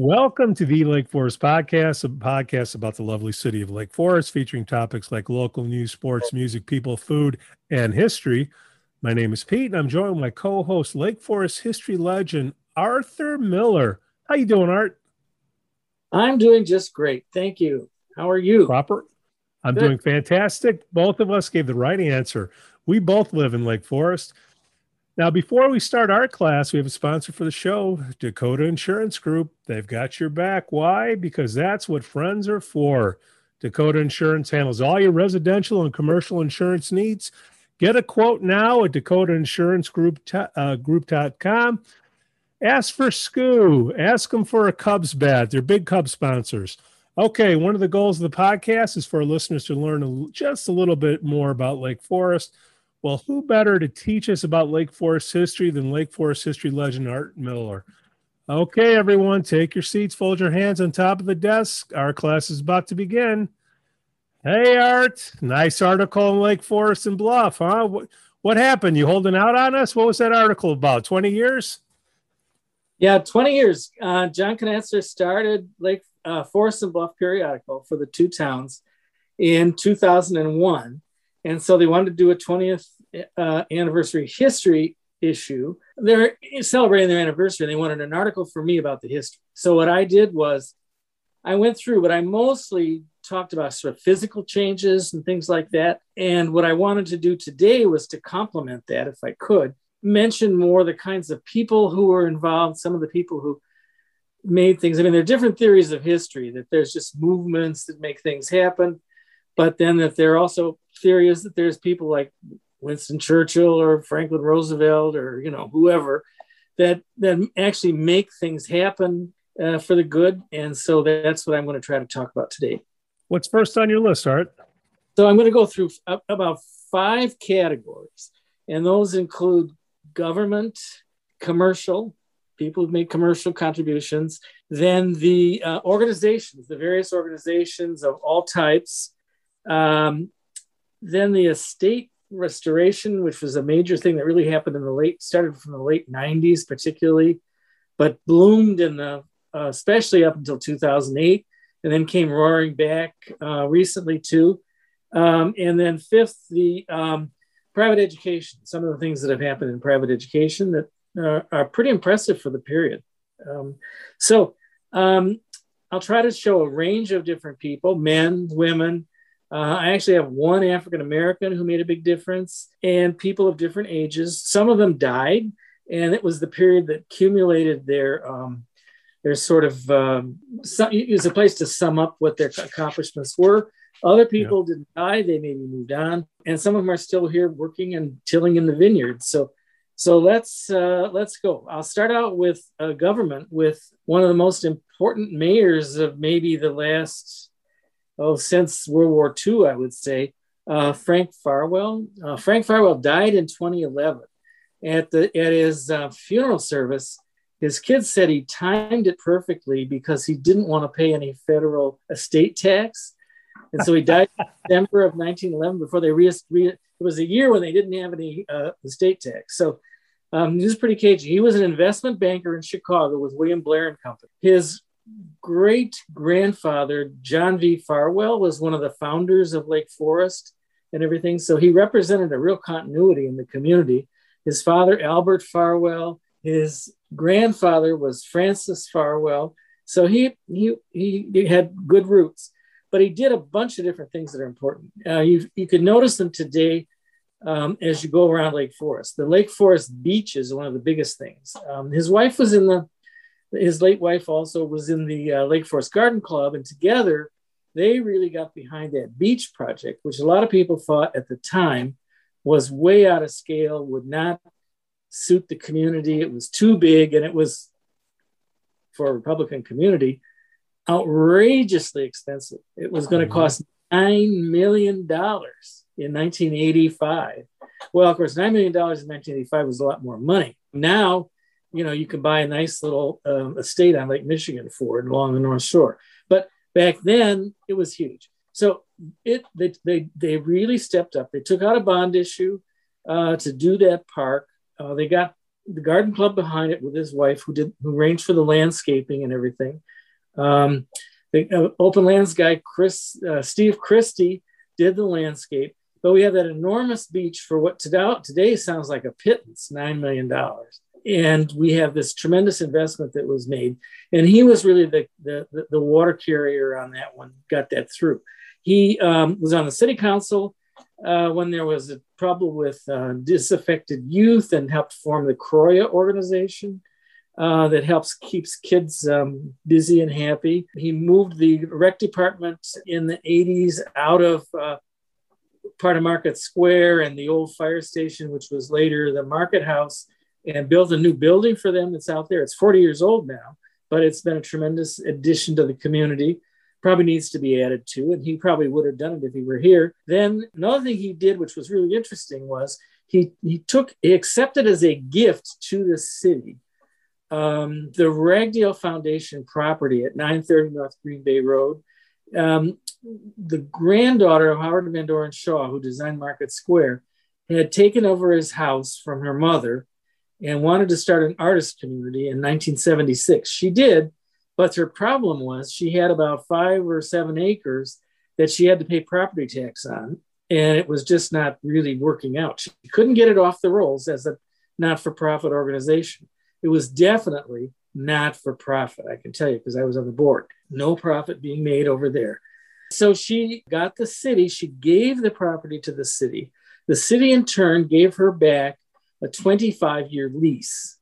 Welcome to the Lake Forest Podcast, a podcast about the lovely city of Lake Forest, featuring topics like local news, sports, music, people, food, and history. My name is Pete, and I'm joined by my co-host, Lake Forest history legend, Arthur Miller. How you doing, Art? I'm doing just great. Thank you. How are you? Proper. I'm good. Doing fantastic. Both of us gave the right answer. We both live in Lake Forest. Now, before we start our class, we have a sponsor for the show, Dakota Insurance Group. They've got your back. Why? Because that's what friends are for. Dakota Insurance handles all your residential and commercial insurance needs. Get a quote now at dakotainsurancegroup.com. Ask for SCOO. Ask them for a Cubs bat. They're big Cubs sponsors. Okay, one of the goals of the podcast is for listeners to learn just a little bit more about Lake Forest. Well, who better to teach us about Lake Forest history than Lake Forest history legend Art Miller? Okay, everyone, take your seats, fold your hands on top of the desk. Our class is about to begin. Hey, Art, nice article in Lake Forest and Bluff, huh? What happened? You holding out on us? What was that article about, 20 years? Yeah, 20 years. John Canaster started Lake Forest and Bluff periodical for the two towns in 2001. And so they wanted to do a 20th anniversary history issue. They're celebrating their anniversary, and they wanted an article for me about the history. So what I did was I went through, but I mostly talked about sort of physical changes and things like that. And what I wanted to do today was to complement that, if I could, mention more the kinds of people who were involved, some of the people who made things. I mean, there are different theories of history, that there's just movements that make things happen, but then that there are also theory is that there's people like Winston Churchill or Franklin Roosevelt or, you know, whoever that actually make things happen for the good. And so that's what I'm going to try to talk about today. What's first on your list, Art? So I'm going to go through about five categories, and those include government, commercial, people who've made commercial contributions, then the organizations, the various organizations of all types, then the estate restoration, which was a major thing that really happened in the started from the late 90s particularly, but bloomed in the, especially up until 2008, and then came roaring back recently too. And then fifth, the private education, some of the things that have happened in private education that are pretty impressive for the period. So I'll try to show a range of different people, men, women. I actually have one African-American who made a big difference, and people of different ages. Some of them died, and it was the period that accumulated their sort of, it was a place to sum up what their accomplishments were. Other people didn't die, they maybe moved on, and some of them are still here working and tilling in the vineyard. So let's go. I'll start out with government, with one of the most important mayors of maybe the last... since World War II, I would say, Frank Farwell. Frank Farwell died in 2011. At his funeral service, his kids said he timed it perfectly because he didn't want to pay any federal estate tax. And so he died in December of 1911 before they it was a year when they didn't have any estate tax. So he was pretty cagey. He was an investment banker in Chicago with William Blair and Company. His great-grandfather, John V. Farwell, was one of the founders of Lake Forest and everything. So he represented a real continuity in the community. His father, Albert Farwell, his grandfather was Francis Farwell. So he had good roots, but he did a bunch of different things that are important. You could notice them today as you go around Lake Forest. The Lake Forest beach is one of the biggest things. His late wife also was in the Lake Forest Garden Club, and together they really got behind that beach project, which a lot of people thought at the time was way out of scale, would not suit the community. It was too big, and it was, for a Republican community, outrageously expensive. It was going to cost $9 million in 1985. Well, of course, $9 million in 1985 was a lot more money. Now, you know, you can buy a nice little estate on Lake Michigan for it along the North Shore. But back then, it was huge. So they really stepped up. They took out a bond issue to do that park. They got the garden club behind it with his wife, who arranged for the landscaping and everything. The open lands guy, Steve Christie, did the landscape. But we had that enormous beach for what today sounds like a pittance, $9 million. And we have this tremendous investment that was made. And he was really the water carrier on that one, got that through. He was on the city council when there was a problem with disaffected youth, and helped form the Croya organization that keeps kids busy and happy. He moved the rec department in the 80s out of part of Market Square and the old fire station, which was later the Market House, and built a new building for them that's out there. It's 40 years old now, but it's been a tremendous addition to the community. Probably needs to be added to, and he probably would have done it if he were here. Then another thing he did, which was really interesting, was he accepted as a gift to the city the Ragdale Foundation property at 930 North Green Bay Road. The granddaughter of Howard Van Doren Shaw, who designed Market Square, had taken over his house from her mother and wanted to start an artist community in 1976. She did, but her problem was she had about 5 or 7 acres that she had to pay property tax on, and it was just not really working out. She couldn't get it off the rolls as a not-for-profit organization. It was definitely not for profit, I can tell you, because I was on the board. No profit being made over there. So she got the city, she gave the property to the city. The city in turn gave her back a 25-year lease.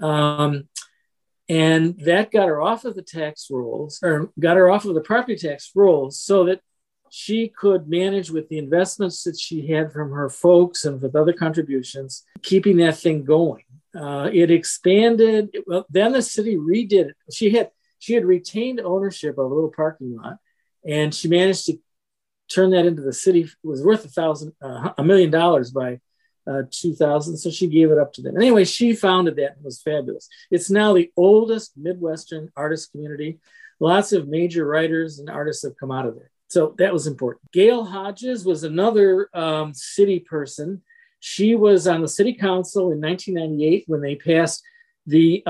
And that got her off of the tax rolls, or got her off of the property tax rolls, so that she could manage with the investments that she had from her folks and with other contributions, keeping that thing going. It expanded. Well, then the city redid it. She had retained ownership of a little parking lot, and she managed to turn that into the city. It was worth $1 million by 2000, so she gave it up to them. Anyway, she founded that and was fabulous. It's now the oldest Midwestern artist community. Lots of major writers and artists have come out of there. So that was important. Gale Hodges was another city person. She was on the city council in 1998 when they passed the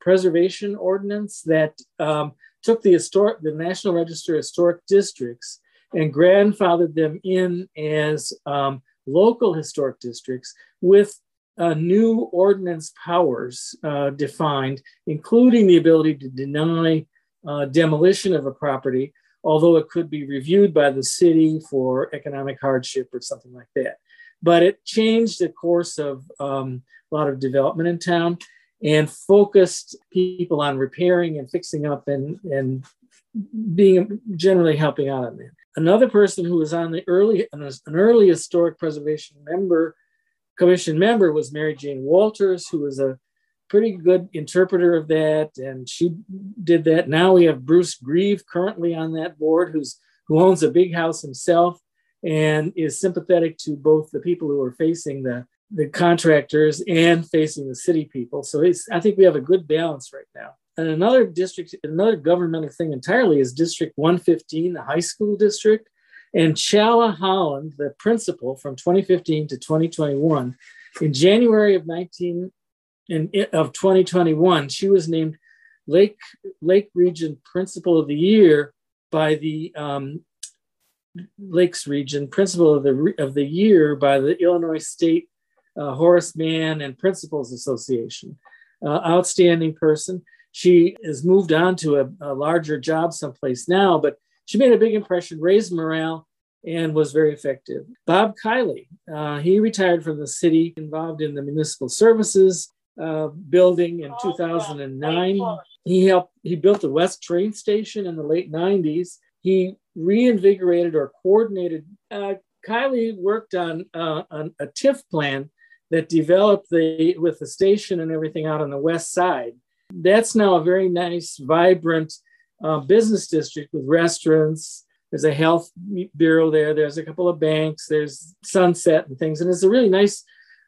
preservation ordinance that took the National Register of Historic Districts and grandfathered them in as local historic districts with new ordinance powers defined, including the ability to deny demolition of a property, although it could be reviewed by the city for economic hardship or something like that. But it changed the course of a lot of development in town and focused people on repairing and fixing up and being generally helping out on that. Another person who was on an early historic preservation commission member was Mary Jane Walters, who was a pretty good interpreter of that, and she did that. Now we have Bruce Grieve currently on that board, who owns a big house himself and is sympathetic to both the people who are facing the contractors and facing the city people. So I think we have a good balance right now. And another governmental thing entirely is District 115, the high school district, and Chala Holland, the principal from 2015 to 2021. In January of 2021, she was named Lake Region Principal of the Year by the Lakes Region Principal of the Year by the Illinois State Horace Mann and Principals Association. Outstanding person. She has moved on to a larger job someplace now, but she made a big impression, raised morale, and was very effective. Bob Kiley, he retired from the city, involved in the municipal services building in 2009. He built the West train station in the late 90s. He reinvigorated or coordinated. Kiley worked on a TIF plan that developed with the station and everything out on the west side. That's now a very nice, vibrant business district with restaurants. There's a health bureau there. There's a couple of banks. There's Sunset and things. And it's a really nice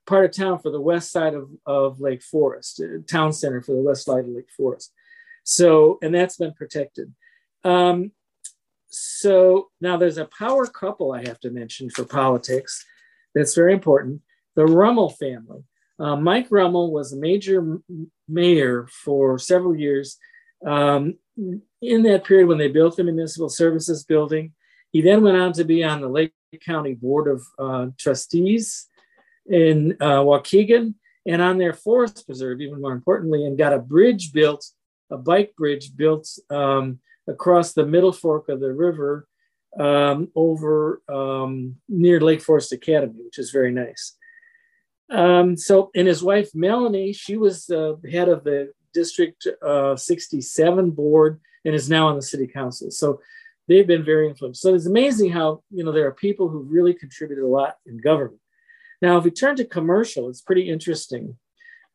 part of town for the west side of Lake Forest, town center for the west side of Lake Forest. So, and that's been protected. So now there's a power couple I have to mention for politics. That's very important. The Rummel family. Mike Rummel was a major mayor for several years in that period when they built the Municipal Services Building. He then went on to be on the Lake County Board of Trustees in Waukegan and on their forest preserve, even more importantly, and got a bridge built, a bike bridge built across the middle fork of the river over near Lake Forest Academy, which is very nice. So, and his wife, Melanie, she was the head of the District 67 board and is now on the city council. So they've been very influential. So it's amazing how, you know, there are people who really contributed a lot in government. Now, if we turn to commercial, it's pretty interesting.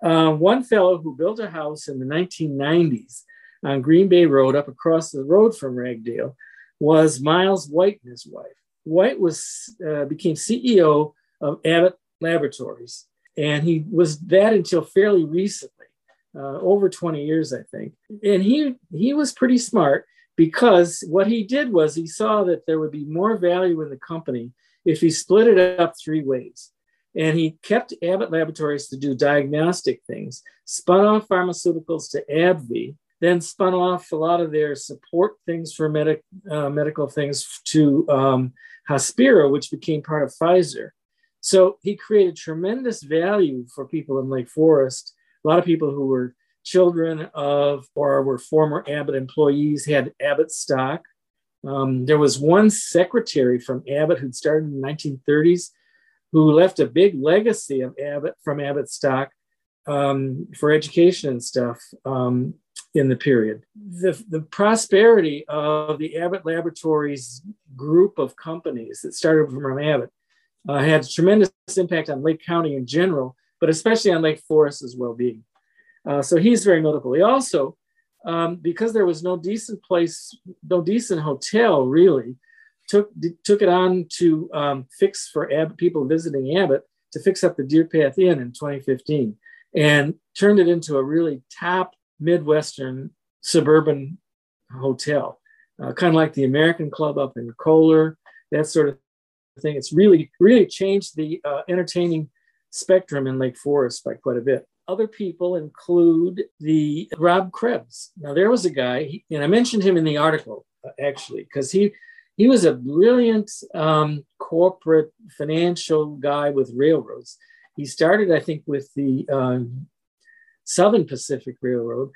One fellow who built a house in the 1990s on Green Bay Road up across the road from Ragdale was Miles White and his wife. White was became CEO of Abbott Laboratories, and he was that until fairly recently, over 20 years, I think. And he was pretty smart, because what he did was he saw that there would be more value in the company if he split it up three ways. And he kept Abbott Laboratories to do diagnostic things, spun off pharmaceuticals to AbbVie, then spun off a lot of their support things for medical things to Hospira, which became part of Pfizer. So he created tremendous value for people in Lake Forest. A lot of people who were children of or were former Abbott employees had Abbott stock. There was one secretary from Abbott who'd started in the 1930s who left a big legacy of Abbott from Abbott stock for education and stuff in the period. The prosperity of the Abbott Laboratories group of companies that started from Abbott had a tremendous impact on Lake County in general, but especially on Lake Forest's well-being. So he's very notable. He also, because there was no decent place, no decent hotel really, took it on to fix for Abbott, people visiting Abbott, to fix up the Deer Path Inn in 2015 and turned it into a really top Midwestern suburban hotel, kind of like the American Club up in Kohler, that sort of thing. It's really, really changed the entertaining spectrum in Lake Forest by quite a bit. Other people include the Rob Krebs. Now, there was a guy, and I mentioned him in the article, actually, because he was a brilliant corporate financial guy with railroads. He started, I think, with the Southern Pacific Railroad,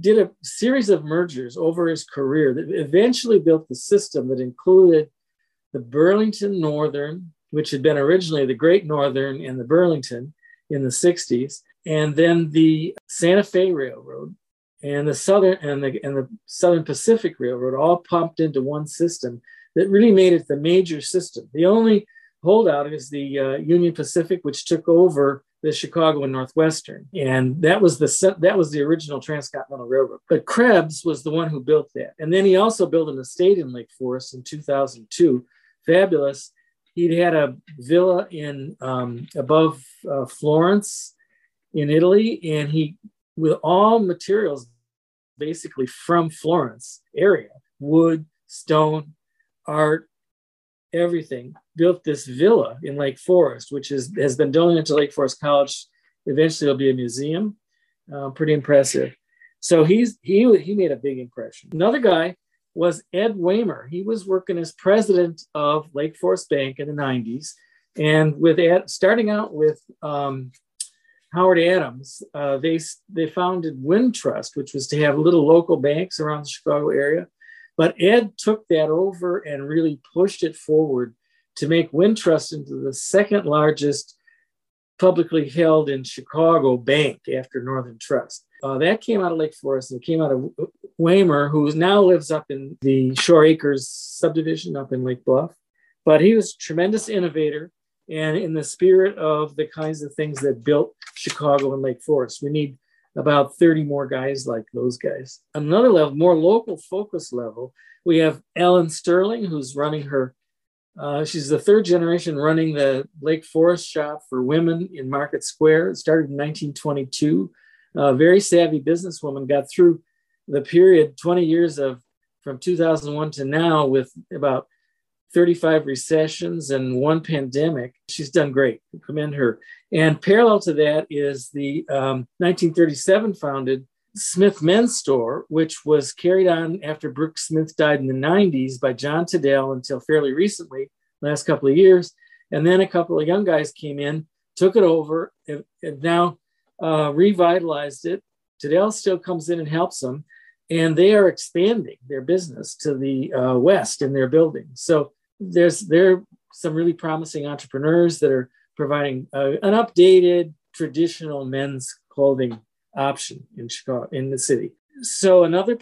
did a series of mergers over his career that eventually built the system that included the Burlington Northern, which had been originally the Great Northern and the Burlington in the 60s, and then the Santa Fe Railroad and the Southern Pacific Railroad all pumped into one system that really made it the major system. The only holdout is the Union Pacific, which took over the Chicago and Northwestern, and that was the original Transcontinental Railroad. But Krebs was the one who built that, and then he also built an estate in Lake Forest in 2002. Fabulous. He'd had a villa in above Florence in Italy, and he, with all materials basically from Florence area, wood, stone, art, everything, built this villa in Lake Forest, which has been donated to Lake Forest College. Eventually, it'll be a museum. Pretty impressive. So he made a big impression. Another guy was Ed Wehmer. He was working as president of Lake Forest Bank in the 90s. And with Ed, starting out with Howard Adams, they founded Wintrust, which was to have little local banks around the Chicago area. But Ed took that over and really pushed it forward to make Wintrust into the second largest publicly held in Chicago bank after Northern Trust. That came out of Lake Forest, and it came out of Wehmer, who now lives up in the Shore Acres subdivision up in Lake Bluff. But he was a tremendous innovator, and in the spirit of the kinds of things that built Chicago and Lake Forest. We need about 30 more guys like those guys. Another level, more local focus level, we have Ellen Sterling, who's running her, she's the third generation running the Lake Forest shop for women in Market Square. It started in 1922. A very savvy businesswoman, got through the period 20 years of from 2001 to now with about 35 recessions and one pandemic. She's done great. I commend her. And parallel to that is the 1937 founded Smith Men's Store, which was carried on after Brooke Smith died in the 90s by John Tiddell until fairly recently, last couple of years. And then a couple of young guys came in, took it over, and now revitalized it. Tiddell still comes in and helps them. And they are expanding their business to the west in their building. So there are some really promising entrepreneurs that are providing an updated traditional men's clothing option in Chicago, in the city. So another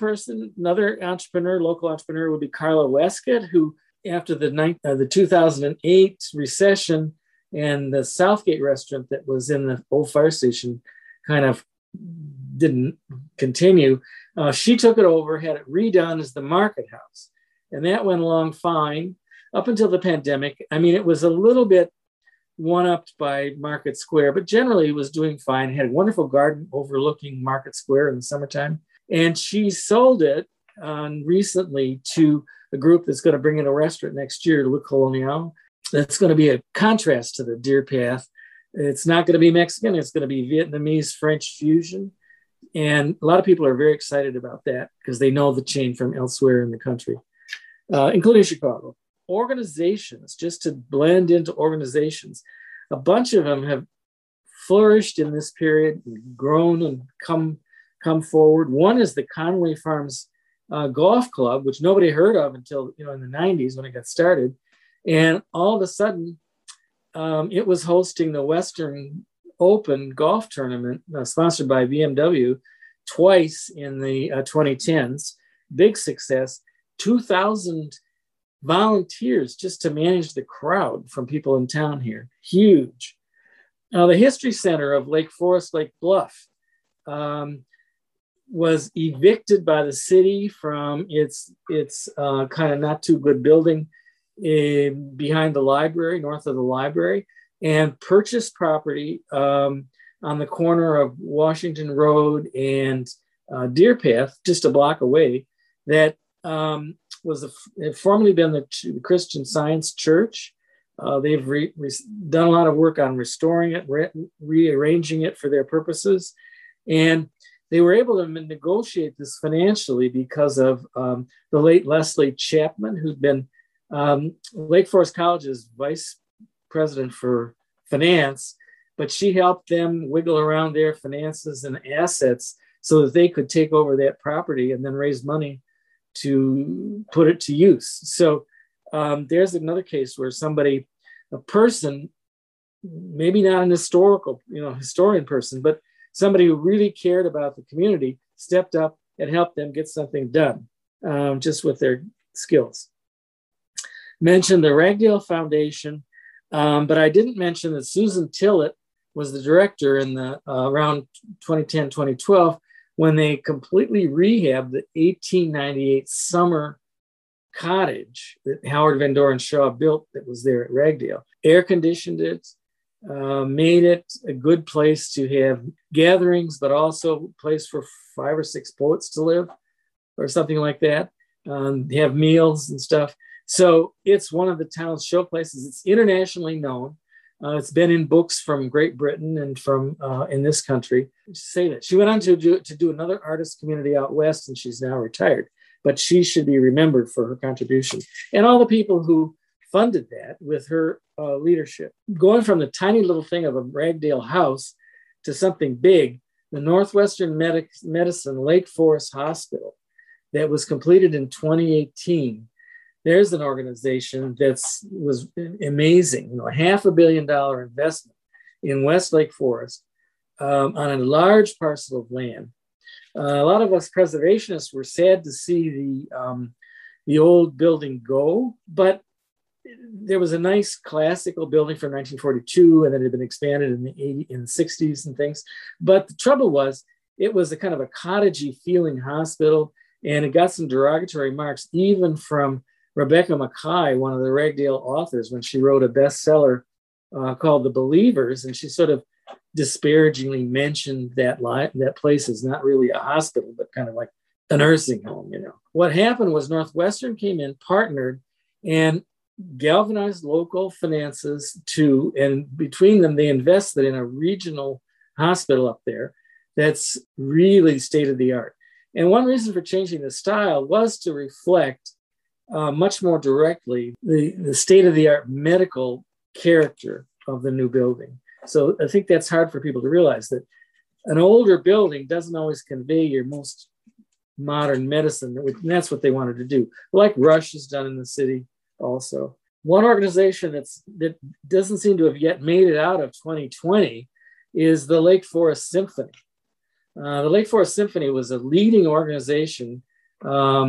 entrepreneur, local entrepreneur, would be Carla Westcott, who after the 2008 recession and the Southgate restaurant that was in the old fire station kind of didn't continue. She took it over, had it redone as the Market House. And that went along fine up until the pandemic. I mean, it was a little bit one-upped by Market Square, but generally it was doing fine. It had a wonderful garden overlooking Market Square in the summertime. And she sold it recently to a group that's going to bring in a restaurant next year, Le Colonial. That's going to be a contrast to the Deer Path. It's not going to be Mexican. It's going to be Vietnamese, French fusion. And a lot of people are very excited about that because they know the chain from elsewhere in the country, including Chicago. Organizations, just to blend into organizations, a bunch of them have flourished in this period and grown and come forward. One is the Conway Farms Golf Club, which nobody heard of until, in the 90s when it got started. And all of a sudden, it was hosting the Western Open golf tournament sponsored by BMW twice in the 2010s. Big success. 2,000 volunteers just to manage the crowd from people in town here. Huge. Now, the History Center of Lake Forest, Lake Bluff was evicted by the city from its kind of not too good building behind the library, north of the library, and purchased property on the corner of Washington Road and Deer Path, just a block away, that had formerly been the Christian Science Church. They've done a lot of work on restoring it, rearranging it for their purposes. And they were able to negotiate this financially because of the late Leslie Chapman, who'd been Lake Forest College's vice president for finance, but she helped them wiggle around their finances and assets so that they could take over that property and then raise money to put it to use. So there's another case where a person, maybe not an historian person, but somebody who really cared about the community, stepped up and helped them get something done just with their skills. Mentioned the Ragdale Foundation, but I didn't mention that Susan Tillett was the director in the around 2010, 2012, when they completely rehabbed the 1898 summer cottage that Howard Van Doren Shaw built that was there at Ragdale. Air conditioned it, made it a good place to have gatherings, but also a place for 5 or 6 poets to live or something like that, have meals and stuff. So it's one of the town's showplaces. It's internationally known. It's been in books from Great Britain and from in this country. Say that she went on to do another artist community out west, and she's now retired. But she should be remembered for her contribution and all the people who funded that with her leadership. Going from the tiny little thing of a Ragdale house to something big, the Northwestern Medicine Lake Forest Hospital that was completed in 2018. There's an organization was amazing, a $500 million investment in West Lake Forest on a large parcel of land. A lot of us preservationists were sad to see the old building go, but there was a nice classical building from 1942, and then it had been expanded in the 60s and things. But the trouble was, it was a kind of a cottagey feeling hospital, and it got some derogatory marks even from Rebecca Mackay, one of the Ragdale authors, when she wrote a bestseller called The Believers, and she sort of disparagingly mentioned that place is not really a hospital, but kind of like a nursing home. What happened was Northwestern came in, partnered, and galvanized local finances to, and between them, they invested in a regional hospital up there that's really state of the art. And one reason for changing the style was to reflect much more directly the state of the art medical character of the new building. So I think that's hard for people to realize, that an older building doesn't always convey your most modern medicine. And that's what they wanted to do. Like Rush has done in the city also. One organization that doesn't seem to have yet made it out of 2020 is the Lake Forest Symphony. The Lake Forest Symphony was a leading organization in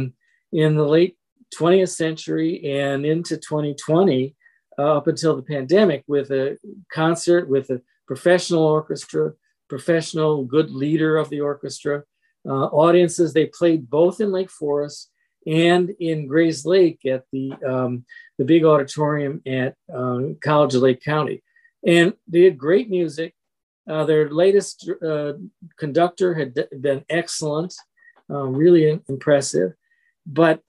the late 20th century and into 2020, up until the pandemic, with a concert, with a professional orchestra, professional good leader of the orchestra, audiences. They played both in Lake Forest and in Gray's Lake at the big auditorium at College of Lake County. And they had great music. Their latest conductor had been excellent, really impressive. But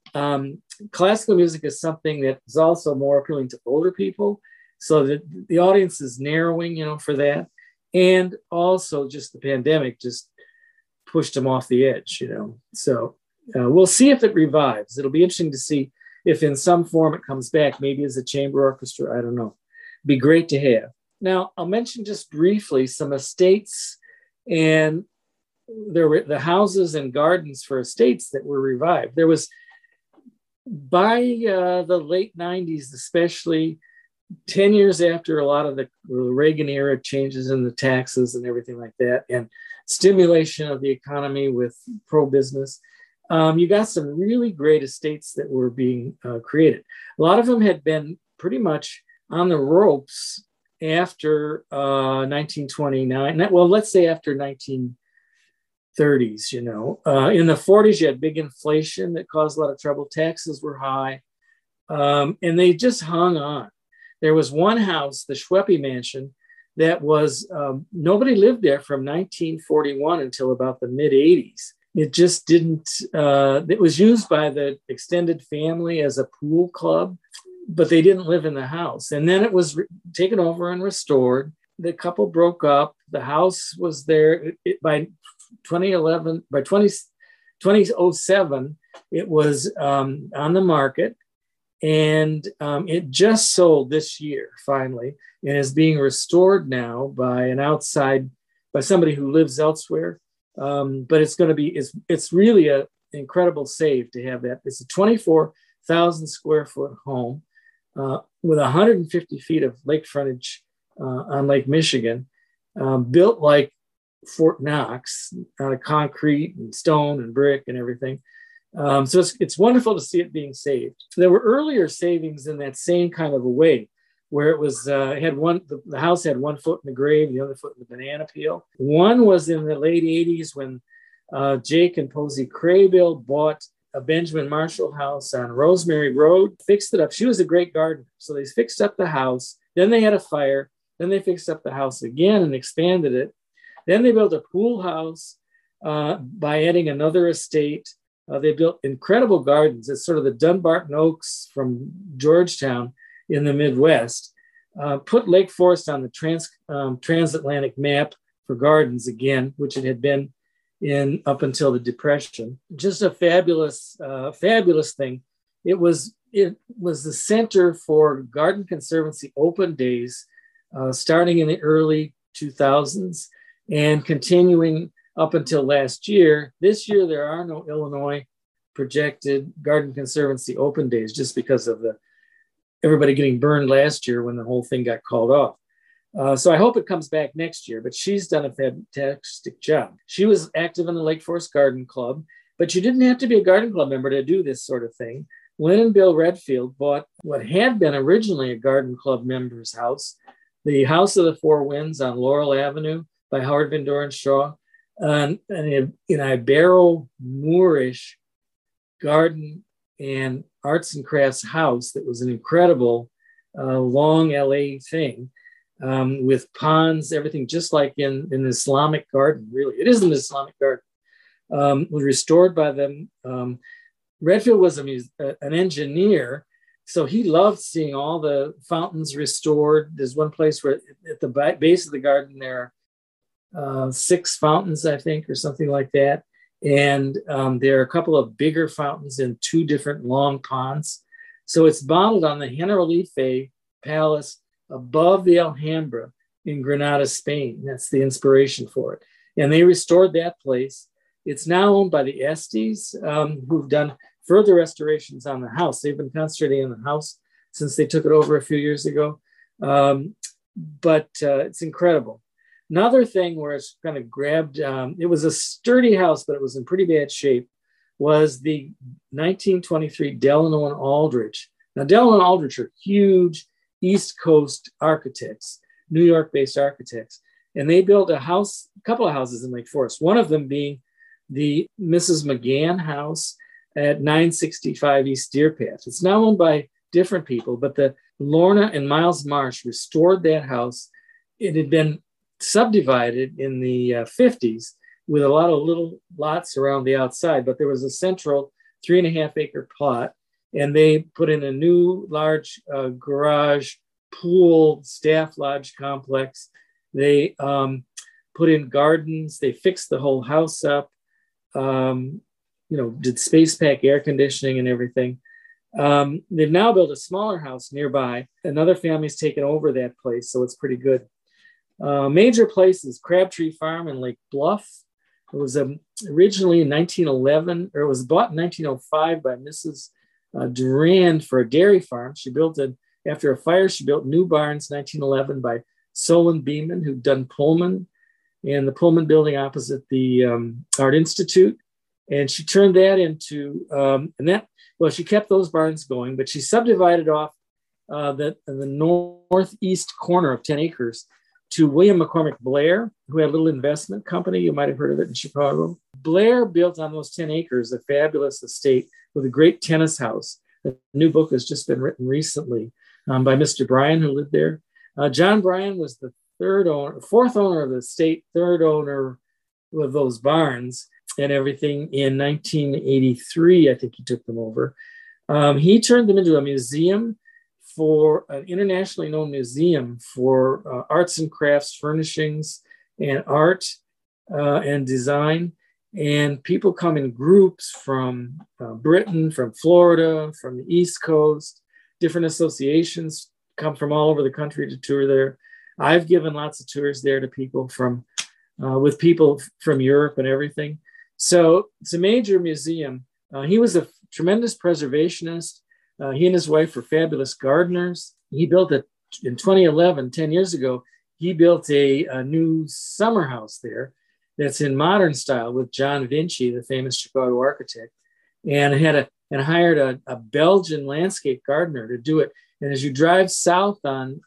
classical music is something that is also more appealing to older people. So that the audience is narrowing, for that. And also just the pandemic just pushed them off the edge, So we'll see if it revives. It'll be interesting to see if in some form it comes back, maybe as a chamber orchestra, I don't know. Be great to have. Now, I'll mention just briefly some estates, and there were the houses and gardens for estates that were revived. There was, by the late 90s, especially 10 years after a lot of the Reagan era changes in the taxes and everything like that, and stimulation of the economy with pro-business, you got some really great estates that were being created. A lot of them had been pretty much on the ropes after 1929, well, let's say after 1930s, in the 40s, you had big inflation that caused a lot of trouble. Taxes were high, and they just hung on. There was one house, the Schweppe Mansion, that was, nobody lived there from 1941 until about the mid 80s. It just didn't, it was used by the extended family as a pool club, but they didn't live in the house. And then it was taken over and restored. The couple broke up. The house was there. By 2007, it was on the market, and it just sold this year, finally, and is being restored now by somebody who lives elsewhere. But it's going to be, it's really an incredible save to have that. It's a 24,000 square foot home. With 150 feet of lake frontage on Lake Michigan, built like Fort Knox out of concrete and stone and brick and everything. So it's wonderful to see it being saved. There were earlier savings in that same kind of a way, where it was the house had one foot in the grave, the other foot in the banana peel. One was in the late 80s when Jake and Posey Craybill bought a Benjamin Marshall house on Rosemary Road, fixed it up. She was a great gardener. So they fixed up the house. Then they had a fire. Then they fixed up the house again and expanded it. Then they built a pool house by adding another estate. They built incredible gardens. It's sort of the Dunbarton Oaks from Georgetown in the Midwest. Put Lake Forest on the transatlantic map for gardens again, which it had been in up until the Depression. Just a fabulous, fabulous thing. It was the center for Garden Conservancy open days, starting in the early 2000s and continuing up until last year. This year, there are no Illinois projected Garden Conservancy open days, just because of everybody getting burned last year when the whole thing got called off. So I hope it comes back next year, but she's done a fantastic job. She was active in the Lake Forest Garden Club, but you didn't have to be a garden club member to do this sort of thing. Lynn and Bill Redfield bought what had been originally a garden club member's house, the House of the Four Winds on Laurel Avenue by Howard Van Doren Shaw, an Ibero-Moorish garden and arts and crafts house that was an incredible long LA thing. With ponds, everything, just like in an Islamic garden, really. It is an Islamic garden. Was restored by them. Redfield was an engineer So he loved seeing all the fountains restored. There's one place where at the base of the garden, there are 6 fountains, I think, or something like that. And there are a couple of bigger fountains in 2 different long ponds. So it's modeled on the Generalife Palace above the Alhambra in Granada, Spain. That's the inspiration for it. And they restored that place. It's now owned by the Estes, who've done further restorations on the house. They've been concentrating on the house since they took it over a few years ago. But it's incredible. Another thing where it's kind of grabbed, it was a sturdy house, but it was in pretty bad shape, was the 1923 Delano and Aldrich. Now, Delano and Aldrich are huge East Coast architects, New York-based architects. And they built a house, a couple of houses in Lake Forest, one of them being the Mrs. McGann house at 965 East Deer Path. It's now owned by different people, but the Lorna and Miles Marsh restored that house. It had been subdivided in the 50s with a lot of little lots around the outside, but there was a central 3.5 acre plot, and they put in a new large garage, pool, staff lodge complex. They put in gardens. They fixed the whole house up. Did space pack air conditioning and everything. They've now built a smaller house nearby. Another family's taken over that place, so it's pretty good. Major places, Crabtree Farm in Lake Bluff. It was originally in 1911, or it was bought in 1905 by Mrs. Durand for a dairy farm. She built it after a fire. She built new barns in 1911 by Solon Beeman, who'd done Pullman, and the Pullman building opposite the Art Institute. And she turned that into, she kept those barns going, but she subdivided off the northeast corner of 10 acres to William McCormick Blair, who had a little investment company. You might've heard of it in Chicago. Blair built on those 10 acres, a fabulous estate with a great tennis house. A new book has just been written recently by Mr. Bryan, who lived there. John Bryan was the fourth owner of the estate, third owner of those barns and everything. In 1983, I think he took them over. He turned them into a museum, for an internationally known museum for arts and crafts, furnishings and art and design. And people come in groups from Britain, from Florida, from the East Coast. Different associations come from all over the country to tour there. I've given lots of tours there to people with people from Europe and everything. So it's a major museum. He was a tremendous preservationist. He and his wife were fabulous gardeners. He built it in 2011, 10 years ago. He built a new summer house there that's in modern style with John Vinci, the famous Chicago architect, and hired a Belgian landscape gardener to do it. And as you drive south on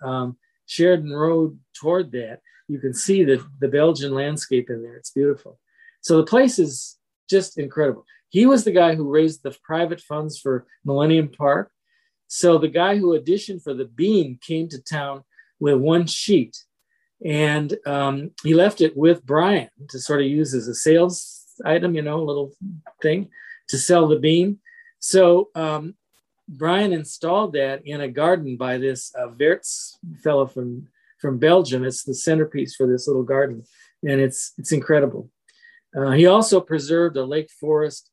Sheridan Road toward that, you can see the Belgian landscape in there. It's beautiful. So the place is just incredible. He was the guy who raised the private funds for Millennium Park. So the guy who auditioned for the Bean came to town with one sheet, and he left it with Brian to sort of use as a sales item, little thing to sell the Bean. So Brian installed that in a garden by this Verts fellow from Belgium. It's the centerpiece for this little garden, and it's incredible. He also preserved a Lake Forest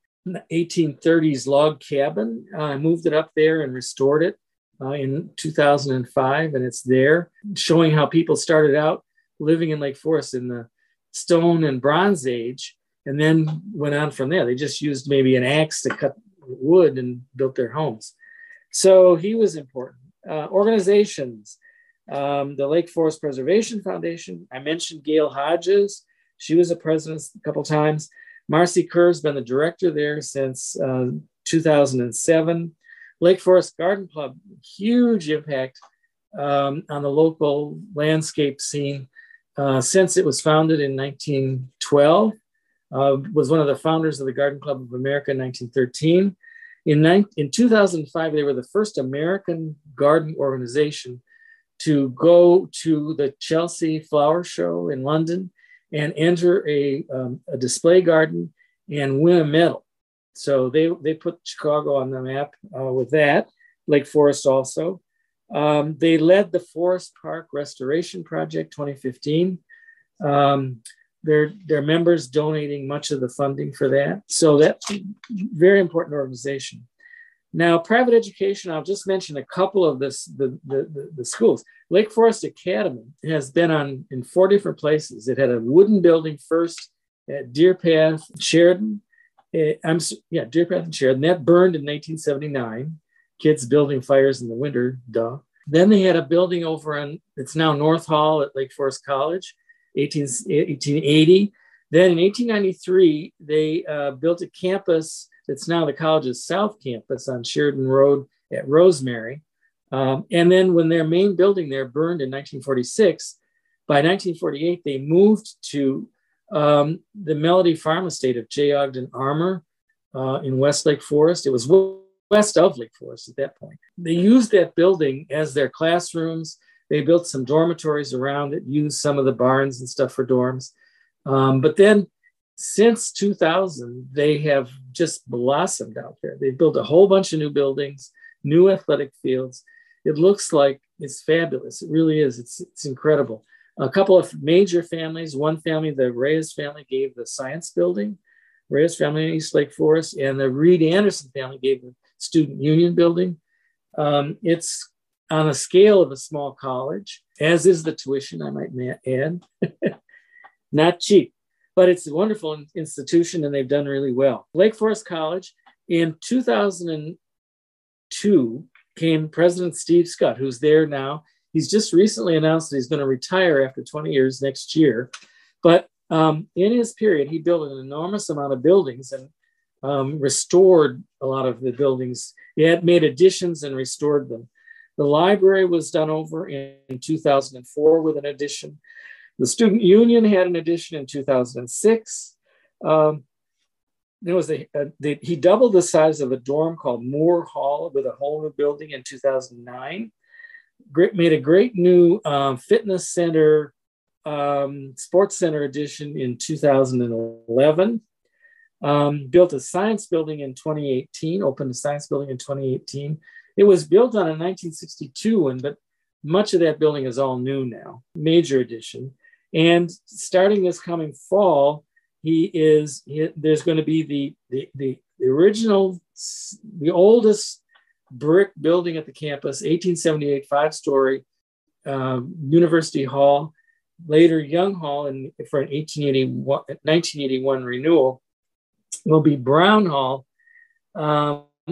1830s log cabin. I moved it up there and restored it in 2005, and it's there, showing how people started out living in Lake Forest in the Stone and Bronze Age, and then went on from there. They just used maybe an axe to cut wood and built their homes. So he was important. Organizations, the Lake Forest Preservation Foundation. I mentioned Gale Hodges. She was a president a couple times. Marcy Kerr's been the director there since 2007. Lake Forest Garden Club, huge impact on the local landscape scene since it was founded in 1912. Was one of the founders of the Garden Club of America in 1913. In 2005, they were the first American garden organization to go to the Chelsea Flower Show in London and enter a display garden and win a medal. So they put Chicago on the map with that. Lake Forest also. They led the Forest Park Restoration Project 2015. Their members donating much of the funding for that. So that's a very important organization. Now, private education, I'll just mention a couple of the schools. Lake Forest Academy has been on in four different places. It had a wooden building first at Deer Path, Sheridan. Deer Path and Sheridan. That burned in 1979. Kids building fires in the winter, duh. Then they had a building over on, it's now North Hall at Lake Forest College, 1880. Then in 1893, they built a campus that's now the college's South Campus on Sheridan Road at Rosemary. And then when their main building there burned in 1946, by 1948, they moved to the Melody Farm Estate of J. Ogden Armour in West Lake Forest. It was west of Lake Forest at that point. They used that building as their classrooms. They built some dormitories around it, used some of the barns and stuff for dorms. But then since 2000, they have just blossomed out there. They built a whole bunch of new buildings, new athletic fields. It looks like it's fabulous. It really is. It's incredible. A couple of major families, one family, the Reyes family, gave the science building, Reyes family in East Lake Forest, and the Reed Anderson family gave the student union building. It's on a scale of a small college, as is the tuition, I might add. Not cheap, but it's a wonderful institution and they've done really well. Lake Forest College, in 2002, came President Steve Scott, who's there now. He's just recently announced that he's going to retire after 20 years next year. But in his period, he built an enormous amount of buildings and restored a lot of the buildings. He had made additions and restored them. The library was done over in 2004 with an addition. The student union had an addition in 2006. There was he doubled the size of a dorm called Moore Hall with a whole new building in 2009. Made a great new fitness center, sports center addition in 2011. Built a science building in 2018, opened a science building in 2018. It was built on in 1962, but much of that building is all new now, major addition. And starting this coming fall, there's going to be the original, the oldest brick building at the campus, 1878, five-story University Hall, later Young Hall, and for an 1981 renewal, will be Brown Hall,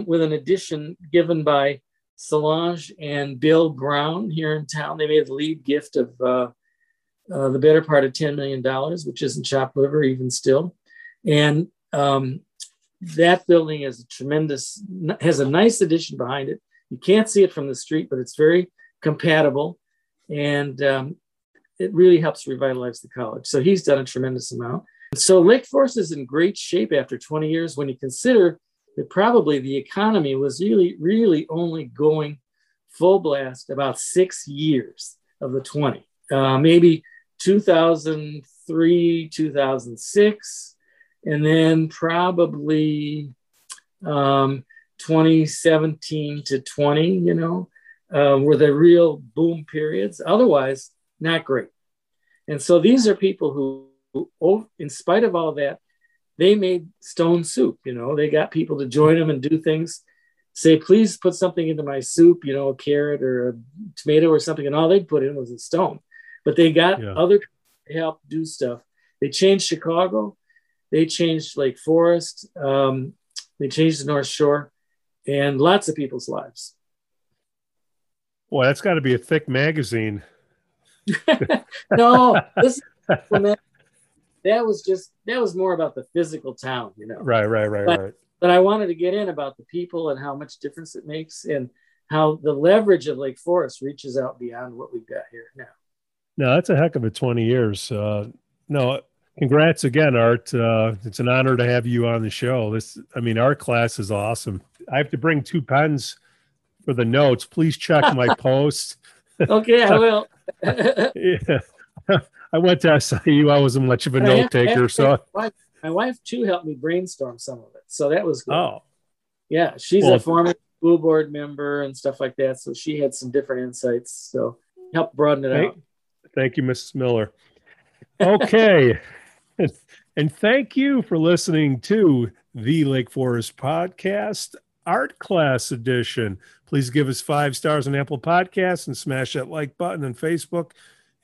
with an addition given by Solange and Bill Brown here in town. They made the lead gift of the better part of $10 million, which isn't chopped liver even still. And that building is has a nice addition behind it. You can't see it from the street, but it's very compatible. And it really helps revitalize the college. So he's done a tremendous amount. So Lake Forest is in great shape after 20 years when you consider that probably the economy was really, really only going full blast about 6 years of the 20, maybe 2003, 2006, and then probably 2017 to 20, were the real boom periods. Otherwise, not great. And so these are people who in spite of all that, they made stone soup, they got people to join them and do things, say, please put something into my soup, a carrot or a tomato or something. And all they'd put in was a stone, but they got other people to help do stuff. They changed Chicago. They changed Lake Forest. They changed the North Shore and lots of people's lives. Boy, that's gotta be a thick magazine. No, this is that was more about the physical town, Right. But I wanted to get in about the people and how much difference it makes and how the leverage of Lake Forest reaches out beyond what we've got here now. No, that's a heck of a 20 years. Congrats again, Art. It's an honor to have you on the show. Our class is awesome. I have to bring two pens for the notes. Please check my post. Okay, I will. Yeah. I went to SIU. I wasn't much of a note taker, so my wife too helped me brainstorm some of it. So that was good. Oh, yeah, she's a former school board member and stuff like that. So she had some different insights. So help broaden it out. Thank you, Mrs. Miller. Okay. And thank you for listening to the Lake Forest Podcast Art Class Edition. Please give us 5 stars on Apple Podcasts and smash that like button on Facebook,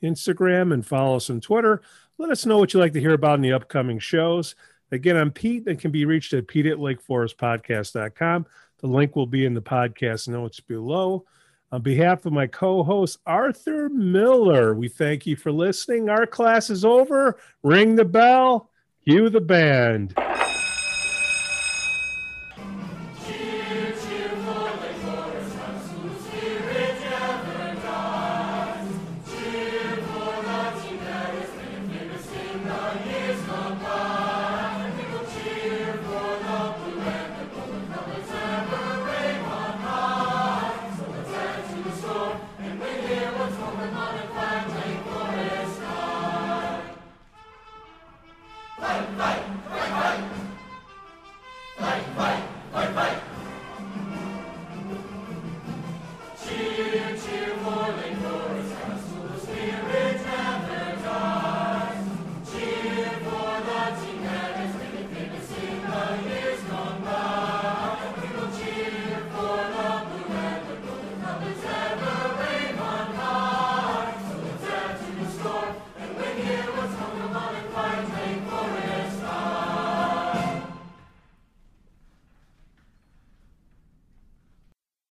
Instagram, and follow us on Twitter. Let us know what you'd like to hear about in the upcoming shows. Again, I'm Pete, and can be reached at pete@lakeforestpodcast.com. The link will be in the podcast notes below. On behalf of my co-host, Arthur Miller, we thank you for listening. Our class is over. Ring the bell. Cue the band.